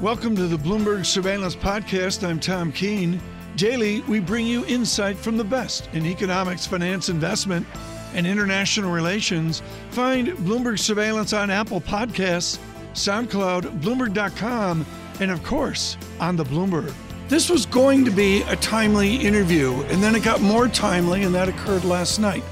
Welcome to the Bloomberg Surveillance Podcast. I'm Tom Keene. Daily, we bring you insight from the best in economics, finance, investment, and international relations. Find Bloomberg Surveillance on Apple Podcasts, SoundCloud, Bloomberg.com, and of course, on the Bloomberg. This was going to be a timely interview, and then it got more timely, and that occurred last night.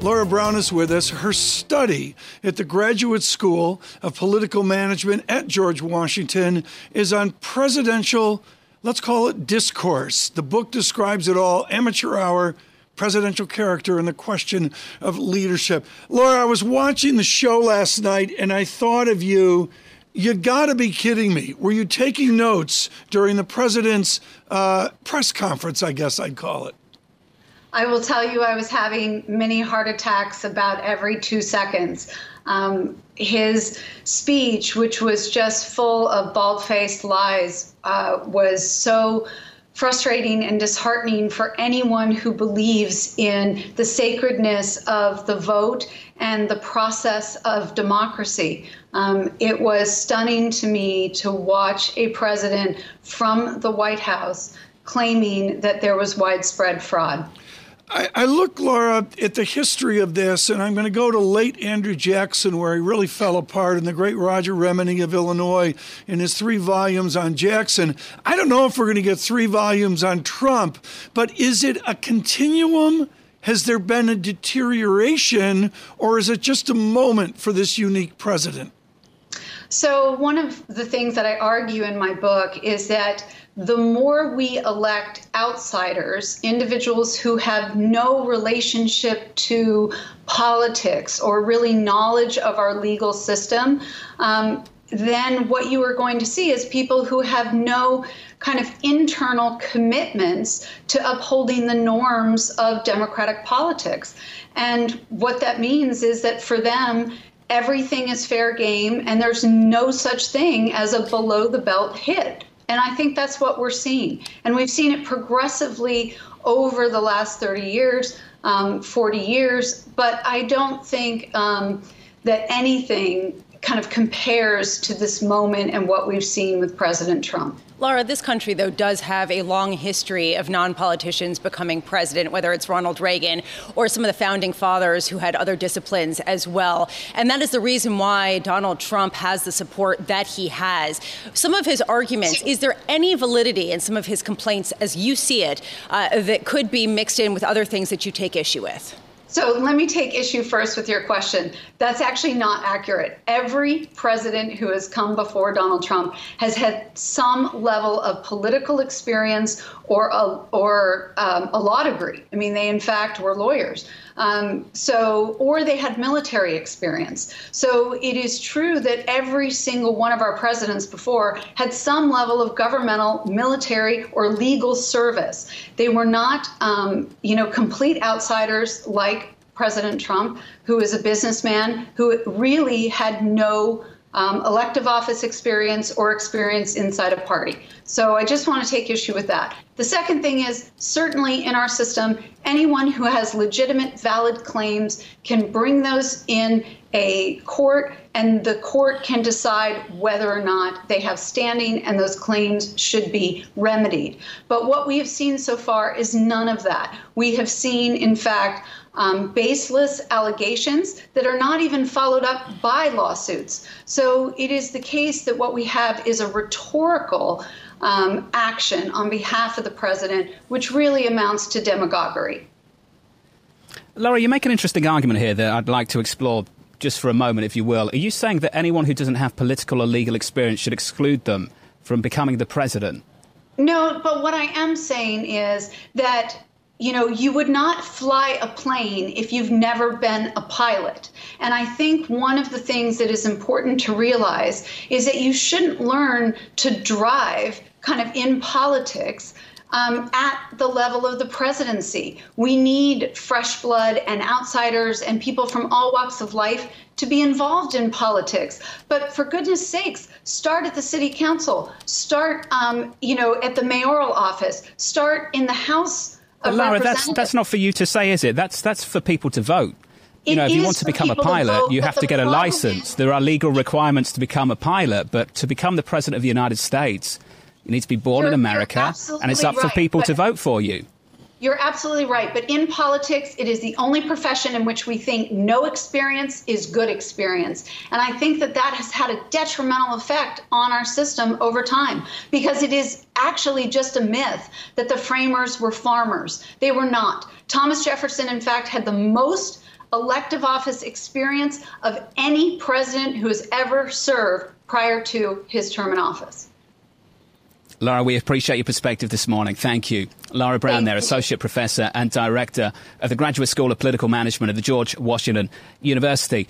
Lara Brown is with us. Her study at the Graduate School of Political Management at George Washington is on presidential, let's call it discourse. The book describes it all, amateur hour, presidential character, and the question of leadership. Lara, I was watching the show last night, and I thought of you. You got to be kidding me. Were you taking notes during the president's press conference, I guess I'd call it? I will tell you, I was having mini heart attacks about every 2 seconds. His speech, which was just full of bald-faced lies, was so frustrating and disheartening for anyone who believes in the sacredness of the vote and the process of democracy. It was stunning to me to watch a president from the White House claiming that there was widespread fraud. I look, Lara, at the history of this, and I'm going to go to late Andrew Jackson, where he really fell apart, and the great Roger Remini of Illinois in his 3 volumes on Jackson. I don't know if we're going to get 3 volumes on Trump, but is it a continuum? Has there been a deterioration, or is it just a moment for this unique president? So one of the things that I argue in my book is that the more we elect outsiders, individuals who have no relationship to politics or really knowledge of our legal system, then what you are going to see is people who have no kind of internal commitments to upholding the norms of democratic politics. And what that means is that for them, everything is fair game, and there's no such thing as a below-the-belt hit. And I think that's what we're seeing. And we've seen it progressively over the last 30 years, 40 years. But I don't think that anything kind of compares to this moment and what we've seen with President Trump. Lara, this country, though, does have a long history of non-politicians becoming president, whether it's Ronald Reagan or some of the founding fathers who had other disciplines as well. And that is the reason why Donald Trump has the support that he has. Some of his arguments, is there any validity in some of his complaints as you see it that could be mixed in with other things that you take issue with? So let me take issue first with your question. That's actually not accurate. Every president who has come before Donald Trump has had some level of political experience or a law degree. I mean, they, in fact, were lawyers. Or they had military experience. So it is true that every single one of our presidents before had some level of governmental, military, or legal service. They were not, complete outsiders like President Trump, who is a businessman who really had no elective office experience or experience inside a party. So I just want to take issue with that. The second thing is, certainly in our system, anyone who has legitimate, valid claims can bring those in a court, and the court can decide whether or not they have standing, and those claims should be remedied. But what we have seen so far is none of that. We have seen, in fact, baseless allegations that are not even followed up by lawsuits. So it is the case that what we have is a rhetorical action on behalf of the president, which really amounts to demagoguery. Lara, you make an interesting argument here that I'd like to explore just for a moment, if you will. Are you saying that anyone who doesn't have political or legal experience should exclude them from becoming the president? No, but what I am saying is that you would not fly a plane if you've never been a pilot. And I think one of the things that is important to realize is that you shouldn't learn to drive kind of in politics at the level of the presidency. We need fresh blood and outsiders and people from all walks of life to be involved in politics. But for goodness sakes, start at the city council, start, at the mayoral office, start in the House. Lara, that's not for you to say, is it? That's for people to vote. You know, if you want to become a pilot, you have to get a license. There are legal requirements to become a pilot, but to become the president of the United States, you need to be born in America, and it's up for people to vote for you. You're absolutely right. But in politics, it is the only profession in which we think no experience is good experience. And I think that that has had a detrimental effect on our system over time, because it is actually just a myth that the framers were farmers. They were not. Thomas Jefferson, in fact, had the most elective office experience of any president who has ever served prior to his term in office. Lara, we appreciate your perspective this morning. Thank you. Lara Brown there, Associate Professor and Director of the Graduate School of Political Management at the George Washington University.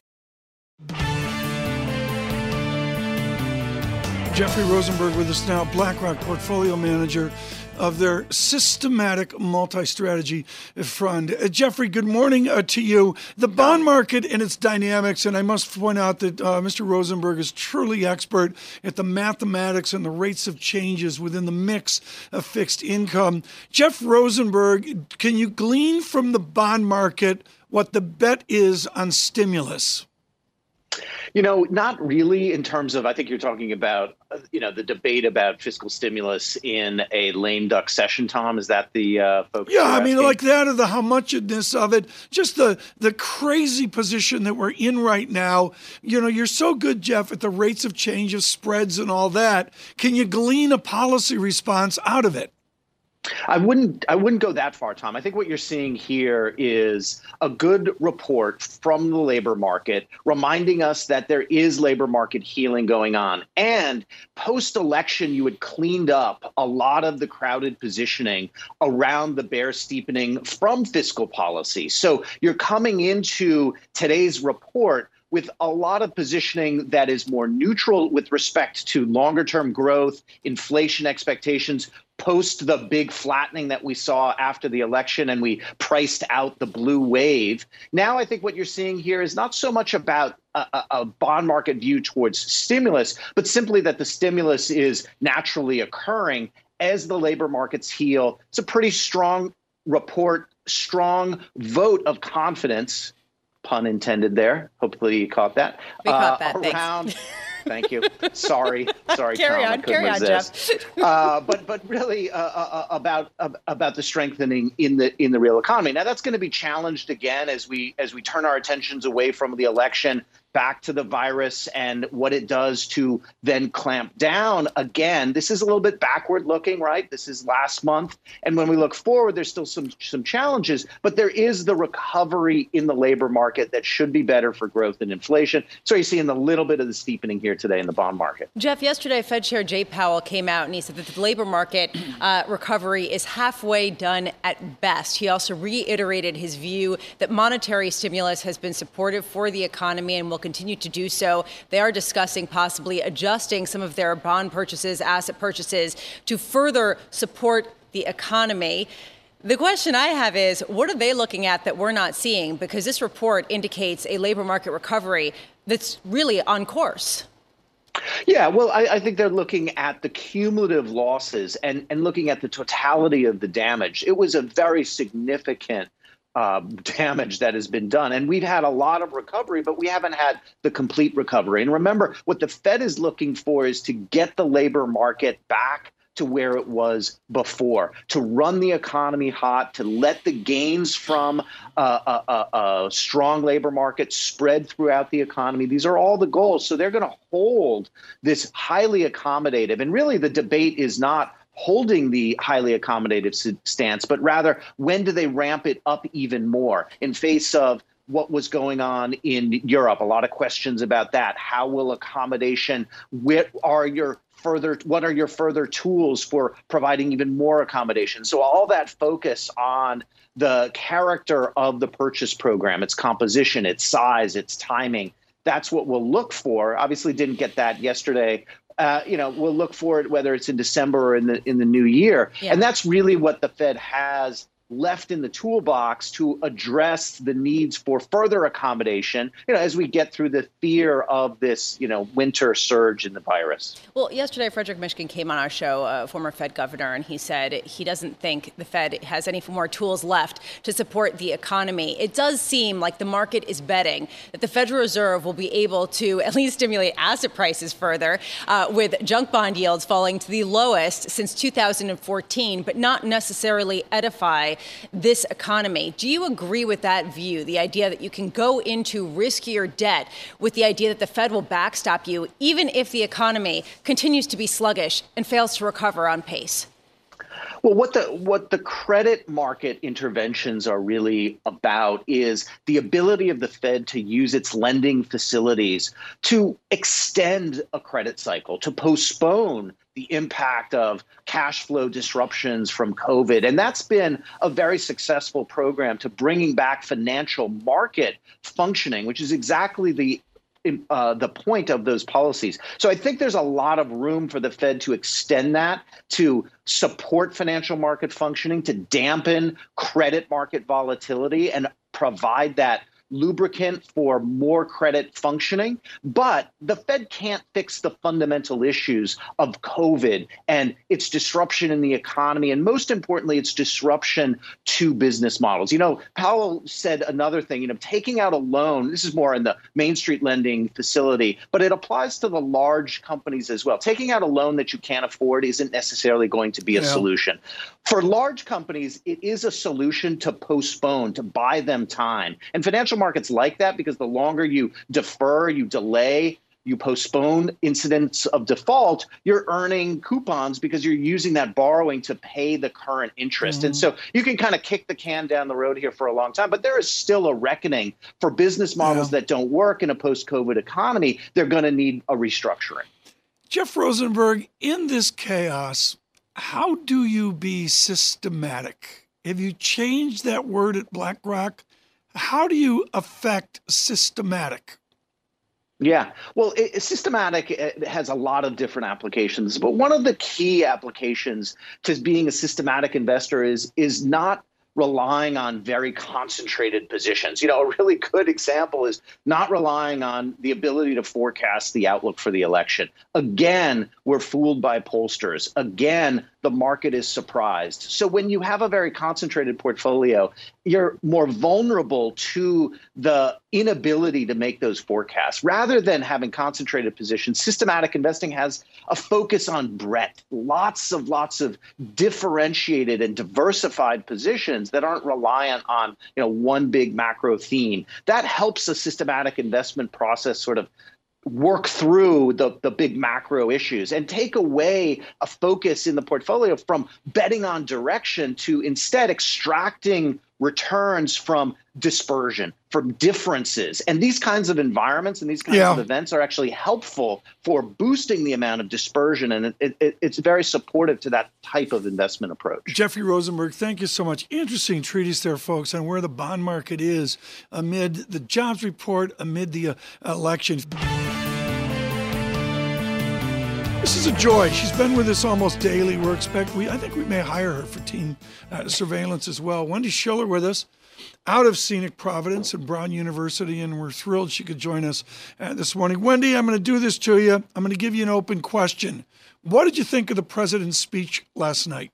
Jeffrey Rosenberg with us now, BlackRock Portfolio Manager of their systematic multi-strategy fund. Jeffrey, good morning to you. The bond market and its dynamics, and I must point out that Mr. Rosenberg is truly expert at the mathematics and the rates of changes within the mix of fixed income. Jeff Rosenberg, can you glean from the bond market what the bet is on stimulus? You know, not really in terms of, I think you're talking about, you know, the debate about fiscal stimulus in a lame duck session, Tom. Is that the focus? Yeah, I mean, like that, or the how muchness of it, just the crazy position that we're in right now. You know, you're so good, Jeff, at the rates of change of spreads and all that. Can you glean a policy response out of it? I wouldn't go that far, Tom. I think what you're seeing here is a good report from the labor market reminding us that there is labor market healing going on. And post-election, you had cleaned up a lot of the crowded positioning around the bear steepening from fiscal policy. So you're coming into today's report with a lot of positioning that is more neutral with respect to longer-term growth, inflation expectations, post the big flattening that we saw after the election and we priced out the blue wave. Now I think what you're seeing here is not so much about a bond market view towards stimulus, but simply that the stimulus is naturally occurring as the labor markets heal. It's a pretty strong report, strong vote of confidence, pun intended there. Hopefully you caught that. We caught that, thanks. Thank you. Sorry. Carry on, Jeff. But really about the strengthening in the real economy. Now that's going to be challenged again as we turn our attentions away from the election back to the virus and what it does to then clamp down again. This is a little bit backward looking, right? This is last month. And when we look forward, there's still some challenges, but there is the recovery in the labor market that should be better for growth and inflation. So you're seeing a little bit of the steepening here today in the bond market. Jeff, yesterday, Fed Chair Jay Powell came out and he said that the labor market recovery is halfway done at best. He also reiterated his view that monetary stimulus has been supportive for the economy and will continue to do so. They are discussing possibly adjusting some of their bond purchases, asset purchases, to further support the economy. The question I have is, what are they looking at that we're not seeing? Because this report indicates a labor market recovery that's really on course. Yeah, well, I think they're looking at the cumulative losses and looking at the totality of the damage. It was a very significant damage that has been done. And we've had a lot of recovery, but we haven't had the complete recovery. And remember, what the Fed is looking for is to get the labor market back to where it was before, to run the economy hot, to let the gains from a strong labor market spread throughout the economy. These are all the goals. So they're going to hold this highly accommodative. And really, the debate is not holding the highly accommodative stance, but rather when do they ramp it up even more in face of what was going on in Europe? A lot of questions about that. How will accommodation, what are your further tools for providing even more accommodation? So all that focus on the character of the purchase program, its composition, its size, its timing, that's what we'll look for. Obviously didn't get that yesterday. You know, we'll look for it whether it's in December or in the new year. Yeah. And that's really what the Fed has left in the toolbox to address the needs for further accommodation, as we get through the fear of this, winter surge in the virus. Well, yesterday, Frederick Mishkin came on our show, a former Fed governor, and he said he doesn't think the Fed has any more tools left to support the economy. It does seem like the market is betting that the Federal Reserve will be able to at least stimulate asset prices further, with junk bond yields falling to the lowest since 2014, but not necessarily edify this economy. Do you agree with that view, the idea that you can go into riskier debt with the idea that the Fed will backstop you, even if the economy continues to be sluggish and fails to recover on pace? Well, what the credit market interventions are really about is the ability of the Fed to use its lending facilities to extend a credit cycle, to postpone the impact of cash flow disruptions from COVID. And that's been a very successful program to bringing back financial market functioning, which is exactly the point of those policies. So I think there's a lot of room for the Fed to extend that, to support financial market functioning, to dampen credit market volatility and provide that lubricant for more credit functioning. But the Fed can't fix the fundamental issues of COVID and its disruption in the economy, and most importantly, its disruption to business models. Powell said another thing, taking out a loan, this is more in the Main Street lending facility, but it applies to the large companies as well. Taking out a loan that you can't afford isn't necessarily going to be a solution. For large companies, it is a solution to postpone, to buy them time. And financial markets like that, because the longer you defer, you delay, you postpone incidents of default, you're earning coupons because you're using that borrowing to pay the current interest. Mm-hmm. And so you can kind of kick the can down the road here for a long time, but there is still a reckoning for business models that don't work in a post-COVID economy. They're going to need a restructuring. Jeff Rosenberg, in this chaos, how do you be systematic? Have you changed that word at BlackRock? How do you affect systematic? Yeah, well, systematic has a lot of different applications, but one of the key applications to being a systematic investor is not relying on very concentrated positions. A really good example is not relying on the ability to forecast the outlook for the election. Again, we're fooled by pollsters. Again, the market is surprised. So when you have a very concentrated portfolio, you're more vulnerable to the inability to make those forecasts. Rather than having concentrated positions, systematic investing has a focus on breadth, lots of differentiated and diversified positions that aren't reliant on, one big macro theme. That helps a systematic investment process sort of work through the big macro issues and take away a focus in the portfolio from betting on direction to instead extracting returns from dispersion, from differences. And these kinds of environments and these kinds of events are actually helpful for boosting the amount of dispersion. And it's very supportive to that type of investment approach. Jeffrey Rosenberg, thank you so much. Interesting treatise there, folks, on where the bond market is amid the jobs report, amid the election. This is a joy. She's been with us almost daily. I think we may hire her for team surveillance as well. Wendy Schiller with us out of scenic Providence at Brown University, and we're thrilled she could join us this morning. Wendy, I'm going to do this to you. I'm going to give you an open question. What did you think of the president's speech last night?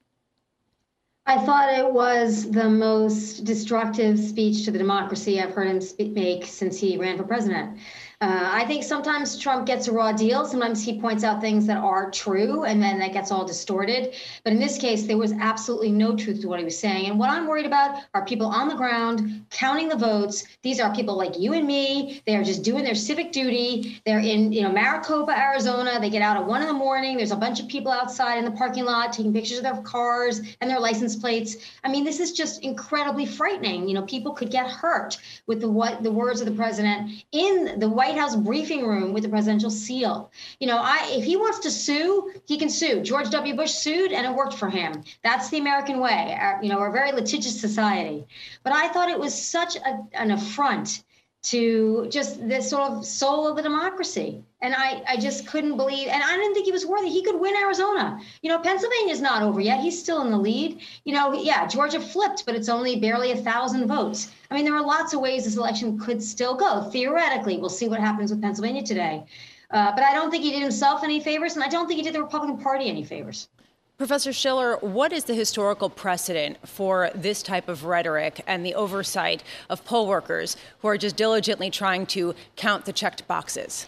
I thought it was the most destructive speech to the democracy I've heard him make since he ran for president. I think sometimes Trump gets a raw deal. Sometimes he points out things that are true, and then that gets all distorted. But in this case, there was absolutely no truth to what he was saying. And what I'm worried about are people on the ground counting the votes. These are people like you and me. They are just doing their civic duty. They're in, Maricopa, Arizona. They get out at 1 a.m. There's a bunch of people outside in the parking lot taking pictures of their cars and their license plates. I mean, this is just incredibly frightening. People could get hurt with the words of the president in the White House briefing room with the presidential seal. If he wants to sue, he can sue. George W. Bush sued and it worked for him. That's the American way. We're a very litigious society. But I thought it was such an affront to just the sort of soul of the democracy. And I just couldn't believe, and I didn't think he was worthy. He could win Arizona. You know, Pennsylvania's not over yet. He's still in the lead. You know, yeah, Georgia flipped, but it's only barely 1,000 votes. I mean, there are lots of ways this election could still go. Theoretically, we'll see what happens with Pennsylvania today. But I don't think he did himself any favors, and I don't think he did the Republican Party any favors. Professor Schiller, what is the historical precedent for this type of rhetoric and the oversight of poll workers who are just diligently trying to count the checked boxes?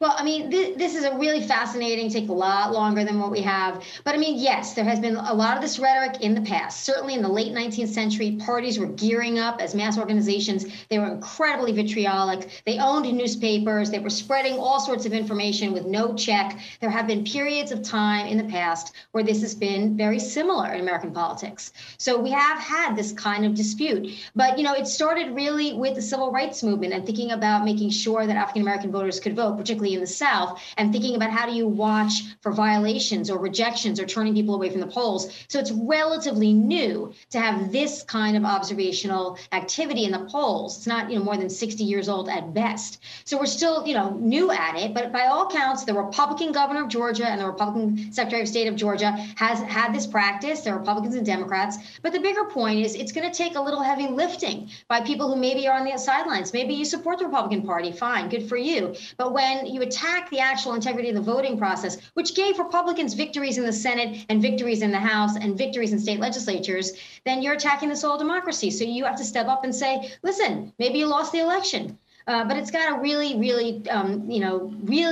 Well, I mean, this is a really fascinating, take a lot longer than what we have. But I mean, yes, there has been a lot of this rhetoric in the past. Certainly in the late 19th century, parties were gearing up as mass organizations. They were incredibly vitriolic. They owned newspapers. They were spreading all sorts of information with no check. There have been periods of time in the past where this has been very similar in American politics. So we have had this kind of dispute. But, you know, it started really with the civil rights movement and thinking about making sure that African-American voters could vote, particularly in the South, and thinking about how do you watch for violations or rejections or turning people away from the polls. So it's relatively new to have this kind of observational activity in the polls. It's not, you know, more than 60 years old at best. So we're still, you know, new at it. But by all counts, the Republican governor of Georgia and the Republican Secretary of State of Georgia has had this practice. They're Republicans and Democrats. But the bigger point is it's going to take a little heavy lifting by people who maybe are on the sidelines. Maybe you support the Republican Party. Fine. Good for you. But when you attack the actual integrity of the voting process, which gave Republicans victories in the Senate and victories in the House and victories in state legislatures, then you're attacking the soul of democracy. So you have to step up and say, listen, maybe you lost the election. But it's got to really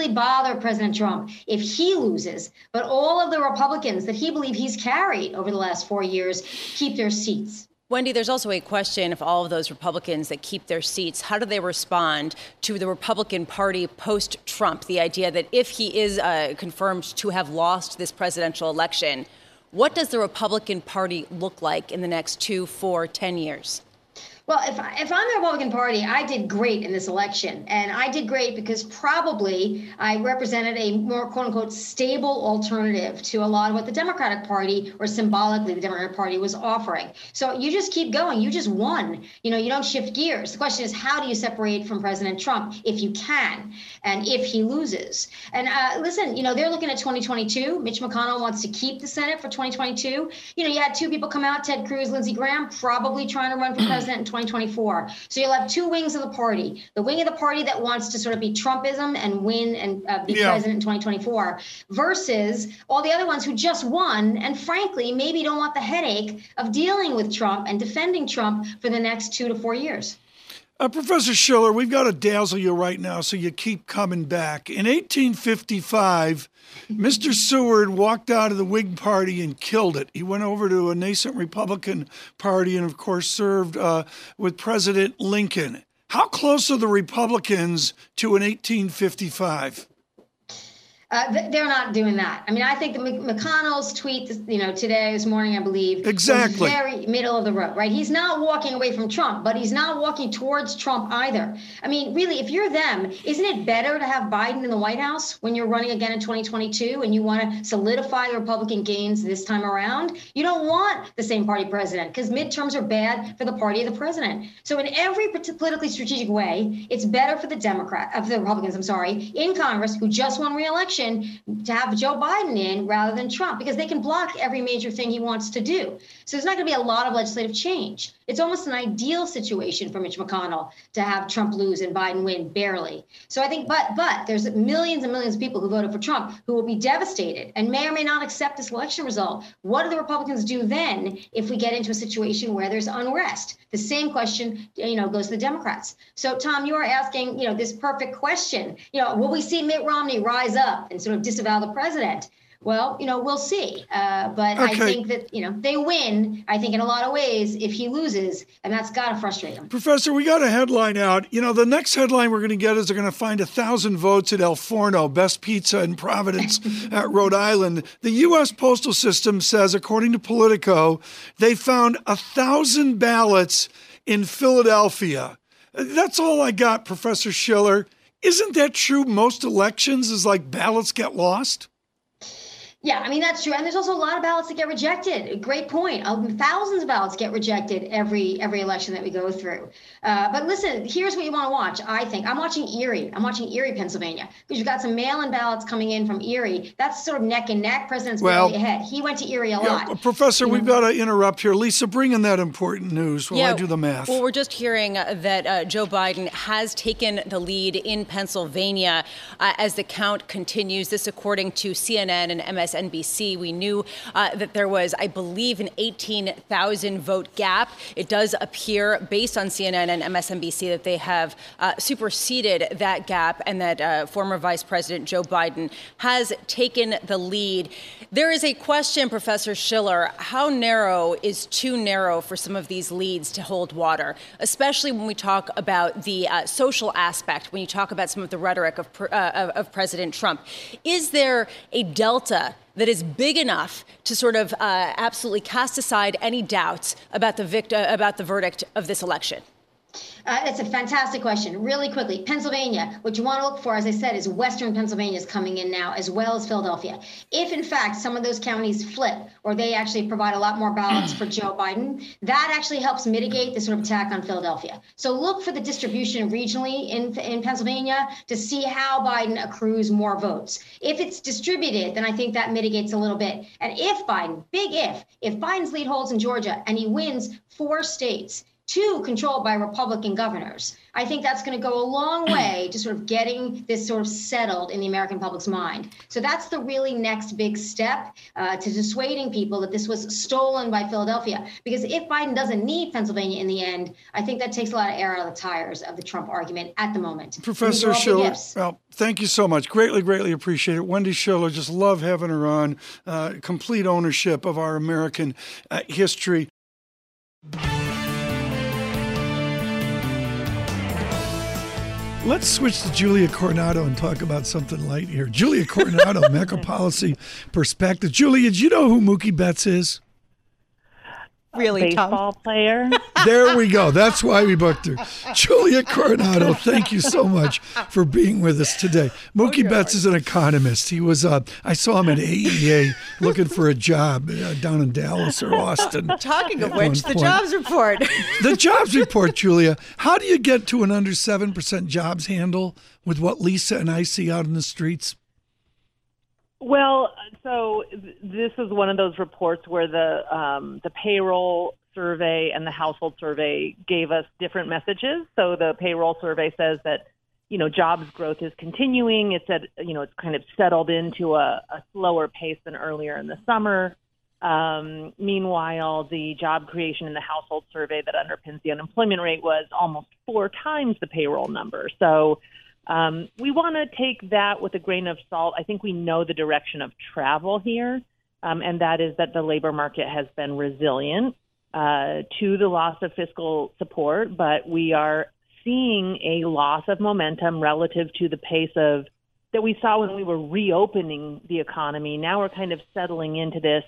bother President Trump if he loses. But all of the Republicans that he believes he's carried over the last 4 years keep their seats. Wendy, there's also a question of all of those Republicans that keep their seats. How do they respond to the Republican Party post-Trump, the idea that if he is confirmed to have lost this presidential election, what does the Republican Party look like in the next 2, 4, 10 years? Well, if I'm the Republican Party, I did great in this election. And I did great because probably I represented a more, quote unquote, stable alternative to a lot of what the Democratic Party, or symbolically the Democratic Party, was offering. So you just keep going. You just won. You know, you don't shift gears. The question is, how do you separate from President Trump if you can and if he loses? And listen, you know, they're looking at 2022. Mitch McConnell wants to keep the Senate for 2022. You know, you had two people come out, Ted Cruz, Lindsey Graham, probably trying to run for president in 2024. So you'll have two wings of the party, the wing of the party that wants to sort of be Trumpism and win and be president in 2024 versus all the other ones who just won and frankly maybe don't want the headache of dealing with Trump and defending Trump for the next 2 to 4 years. Professor Schiller, we've got to dazzle you right now, so you keep coming back. In 1855, Mr. Seward walked out of the Whig Party and killed it. He went over to a nascent Republican Party and, of course, served with President Lincoln. How close are the Republicans to an 1855? They're not doing that. I mean, I think the McConnell's tweet, you know, this morning, I believe, exactly, was very middle of the road, right? He's not walking away from Trump, but he's not walking towards Trump either. I mean, really, if you're them, isn't it better to have Biden in the White House when you're running again in 2022 and you want to solidify the Republican gains this time around? You don't want the same party president because midterms are bad for the party of the president. So in every politically strategic way, it's better for the Republicans in Congress who just won re-election to have Joe Biden in rather than Trump, because they can block every major thing he wants to do. So there's not going to be a lot of legislative change. It's almost an ideal situation for Mitch McConnell to have Trump lose and Biden win barely. So I think, but there's millions and millions of people who voted for Trump who will be devastated and may or may not accept this election result. What do the Republicans do then if we get into a situation where there's unrest? The same question, you know, goes to the Democrats. So Tom, you are asking, you know, this perfect question. You know, will we see Mitt Romney rise up and sort of disavow the president? Well, you know, we'll see. But okay. I think that, you know, they win, I think, in a lot of ways if he loses, and that's got to frustrate him. Professor, we got a headline out. You know, the next headline we're going to get is they're going to find 1,000 votes at El Forno, best pizza in Providence, Rhode Island. The U.S. Postal System says, according to Politico, they found 1,000 ballots in Philadelphia. That's all I got, Professor Schiller. Isn't that true most elections is like ballots get lost? Yeah, I mean, that's true. And there's also a lot of ballots that get rejected. Great point. Thousands of ballots get rejected every election that we go through. But listen, here's what you want to watch, I think. I'm watching Erie. I'm watching Erie, Pennsylvania, because you've got some mail-in ballots coming in from Erie. That's sort of neck and neck. President's way ahead. He went to Erie a lot. Professor, we've got to interrupt here. Lisa, bring in that important news while I do the math. Well, we're just hearing that Joe Biden has taken the lead in Pennsylvania as the count continues. This, according to CNN and MSNBC. We knew that there was, I believe, an 18,000 vote gap. It does appear, based on CNN and MSNBC, that they have superseded that gap and that former Vice President Joe Biden has taken the lead. There is a question, Professor Schiller, how narrow is too narrow for some of these leads to hold water, especially when we talk about the social aspect, when you talk about some of the rhetoric of President Trump. Is there a delta that is big enough to sort of absolutely cast aside any doubts about the verdict of this election? That's a fantastic question. Really quickly, Pennsylvania, what you want to look for, as I said, is Western Pennsylvania is coming in now, as well as Philadelphia. If, in fact, some of those counties flip or they actually provide a lot more ballots for Joe Biden, that actually helps mitigate the sort of attack on Philadelphia. So look for the distribution regionally in Pennsylvania to see how Biden accrues more votes. If it's distributed, then I think that mitigates a little bit. And if Biden, if Biden's lead holds in Georgia and he wins 4 states, 2 controlled by Republican governors, I think that's going to go a long way to sort of getting this sort of settled in the American public's mind. So that's the really next big step to dissuading people that this was stolen by Philadelphia. Because if Biden doesn't need Pennsylvania in the end, I think that takes a lot of air out of the tires of the Trump argument at the moment. Professor Schiller, well, thank you so much. Greatly appreciate it. Wendy Schiller, just love having her on. Complete ownership of our American history. Let's switch to Julia Coronado and talk about something light here. Julia Coronado, Macro Policy Perspective. Julia, do you know who Mookie Betts is? Really, baseball player. There we go. That's why we booked her. Julia Coronado, thank you so much for being with us today. Mookie Betts is an economist. He was, I saw him at AEA looking for a job down in Dallas or Austin. Talking of which, the jobs report. The jobs report, Julia. How do you get to an under 7% jobs handle with what Lisa and I see out in the streets? Well, so this is one of those reports where the payroll survey and the household survey gave us different messages. So the payroll survey says that, you know, jobs growth is continuing. It said, you know, it's kind of settled into a slower pace than earlier in the summer. Meanwhile, the job creation in the household survey that underpins the unemployment rate was almost 4 times the payroll number. So we want to take that with a grain of salt. I think we know the direction of travel here, and that is that the labor market has been resilient to the loss of fiscal support, but we are seeing a loss of momentum relative to the pace of that we saw when we were reopening the economy. Now we're kind of settling into this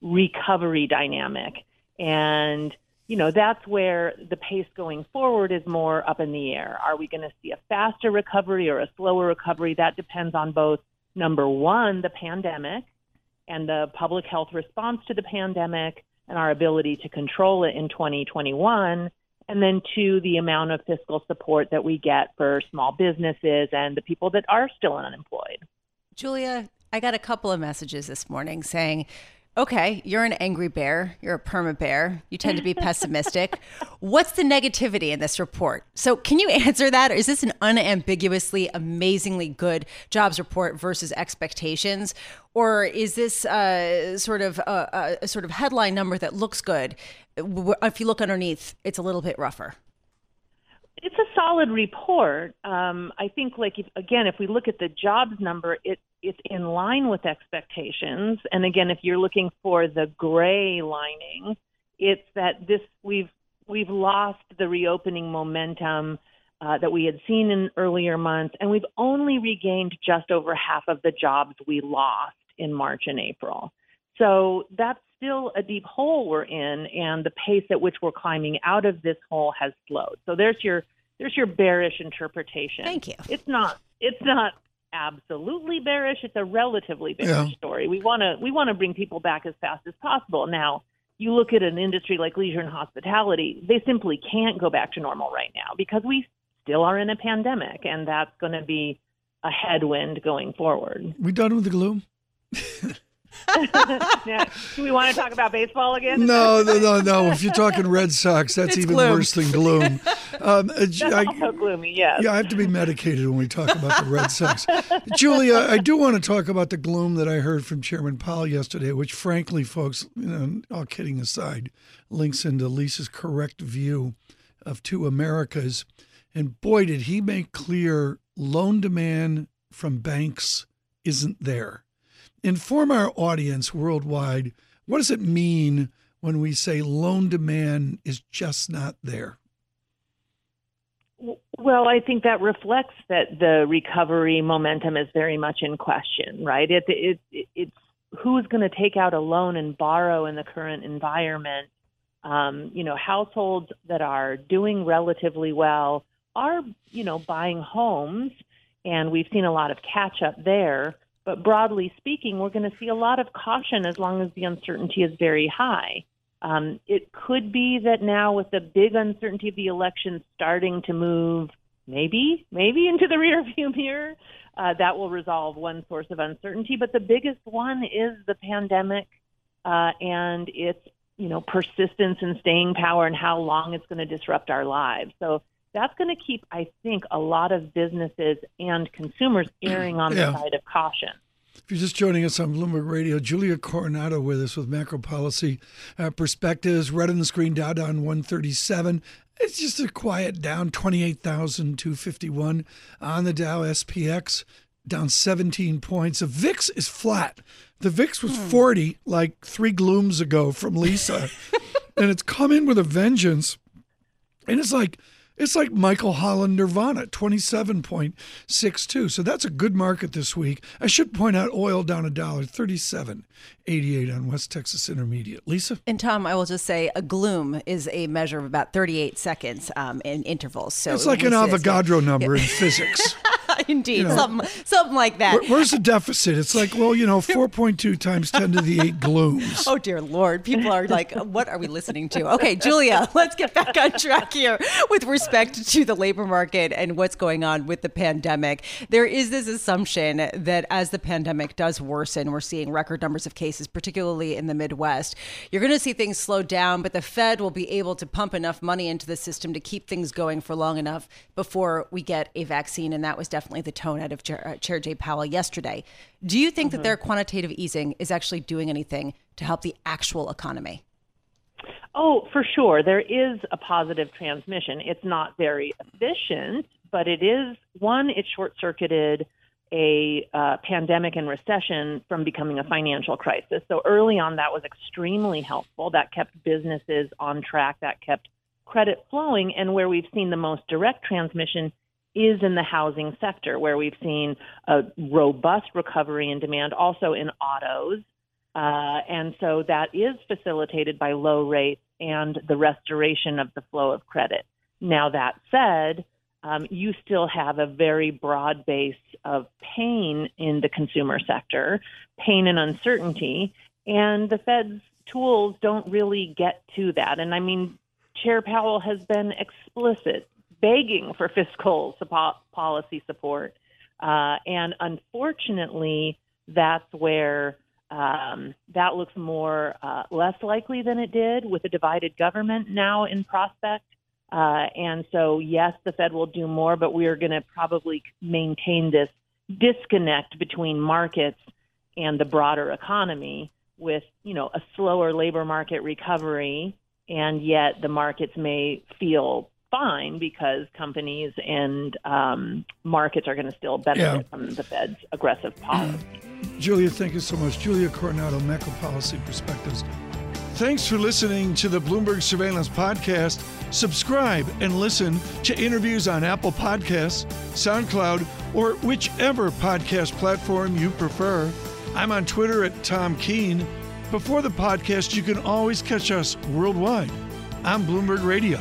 recovery dynamic. And you know, that's where the pace going forward is more up in the air. Are we going to see a faster recovery or a slower recovery? That depends on both, number one, the pandemic and the public health response to the pandemic and our ability to control it in 2021, and then, two, the amount of fiscal support that we get for small businesses and the people that are still unemployed. Julia, I got a couple of messages this morning saying, okay, you're an angry bear. You're a perma bear. You tend to be pessimistic. What's the negativity in this report? So can you answer that? Or is this an unambiguously, amazingly good jobs report versus expectations? Or is this sort of headline number that looks good? If you look underneath, it's a little bit rougher. It's a solid report. I think, if we look at the jobs number, it's in line with expectations. And again, if you're looking for the gray lining, it's that this we've lost the reopening momentum that we had seen in earlier months, and we've only regained just over half of the jobs we lost in March and April. So that's still a deep hole we're in, and the pace at which we're climbing out of this hole has slowed. So there's your bearish interpretation. Thank you. It's not absolutely bearish. It's a relatively bearish story. We want to bring people back as fast as possible. Now, you look at an industry like leisure and hospitality, they simply can't go back to normal right now because we still are in a pandemic, and that's going to be a headwind going forward. We done with the gloom? Now, do we want to talk about baseball again? No. If you're talking Red Sox, that's even worse than gloom. That's also gloomy, yes. Yeah, I have to be medicated when we talk about the Red Sox. Julia, I do want to talk about the gloom that I heard from Chairman Powell yesterday, which frankly, folks, all kidding aside, links into Lisa's correct view of two Americas. And boy, did he make clear loan demand from banks isn't there. Inform our audience worldwide, what does it mean when we say loan demand is just not there? Well, I think that reflects that the recovery momentum is very much in question, right? It's who's going to take out a loan and borrow in the current environment. Households that are doing relatively well are, buying homes, and we've seen a lot of catch up there. But broadly speaking, we're going to see a lot of caution as long as the uncertainty is very high. It could be that now with the big uncertainty of the election starting to move maybe into the rearview mirror, that will resolve one source of uncertainty. But the biggest one is the pandemic and its, persistence and staying power and how long it's going to disrupt our lives. So that's going to keep, I think, a lot of businesses and consumers erring on the side of caution. If you're just joining us on Bloomberg Radio, Julia Coronado with us with macro policy perspectives. Red on the screen, Dow down 137. It's just a quiet down, 28,251 on the Dow. SPX down 17 points. The VIX is flat. The VIX was 40 like three glooms ago from Lisa, and it's come in with a vengeance. And it's like Michael Holland Nirvana, 27.62. So that's a good market this week. I should point out oil down $1, 37.88 on West Texas Intermediate. Lisa? And Tom, I will just say a gloom is a measure of about 38 seconds in intervals. So it's like an Avogadro number in physics. Indeed, something like that. Where's the deficit? It's like, 4.2 times 10 to the 8 glooms. Oh, dear Lord. People are like, what are we listening to? Okay, Julia, let's get back on track here with respect to the labor market and what's going on with the pandemic. There is this assumption that as the pandemic does worsen, we're seeing record numbers of cases, particularly in the Midwest. You're going to see things slow down, but the Fed will be able to pump enough money into the system to keep things going for long enough before we get a vaccine. And that was definitely the tone out of Chair Jay Powell yesterday. Do you think that their quantitative easing is actually doing anything to help the actual economy? Oh, for sure. There is a positive transmission. It's not very efficient, but it is, one, it short-circuited a pandemic and recession from becoming a financial crisis. So early on, that was extremely helpful. That kept businesses on track. That kept credit flowing. And where we've seen the most direct transmission is in the housing sector, where we've seen a robust recovery in demand, also in autos. And so that is facilitated by low rates and the restoration of the flow of credit. Now, that said, you still have a very broad base of pain in the consumer sector, pain and uncertainty, and the Fed's tools don't really get to that. And I mean, Chair Powell has been explicit, begging for fiscal policy support. And unfortunately, that's where that looks more less likely than it did with a divided government now in prospect. And so, yes, the Fed will do more, but we are going to probably maintain this disconnect between markets and the broader economy with, a slower labor market recovery. And yet the markets may feel fine because companies and markets are going to still benefit from the Fed's aggressive policy. Julia, thank you so much. Julia Coronado, Macro Policy Perspectives. Thanks for listening to the Bloomberg Surveillance Podcast. Subscribe and listen to interviews on Apple Podcasts, SoundCloud, or whichever podcast platform you prefer. I'm on Twitter at Tom Keene. Before the podcast, you can always catch us worldwide on Bloomberg Radio.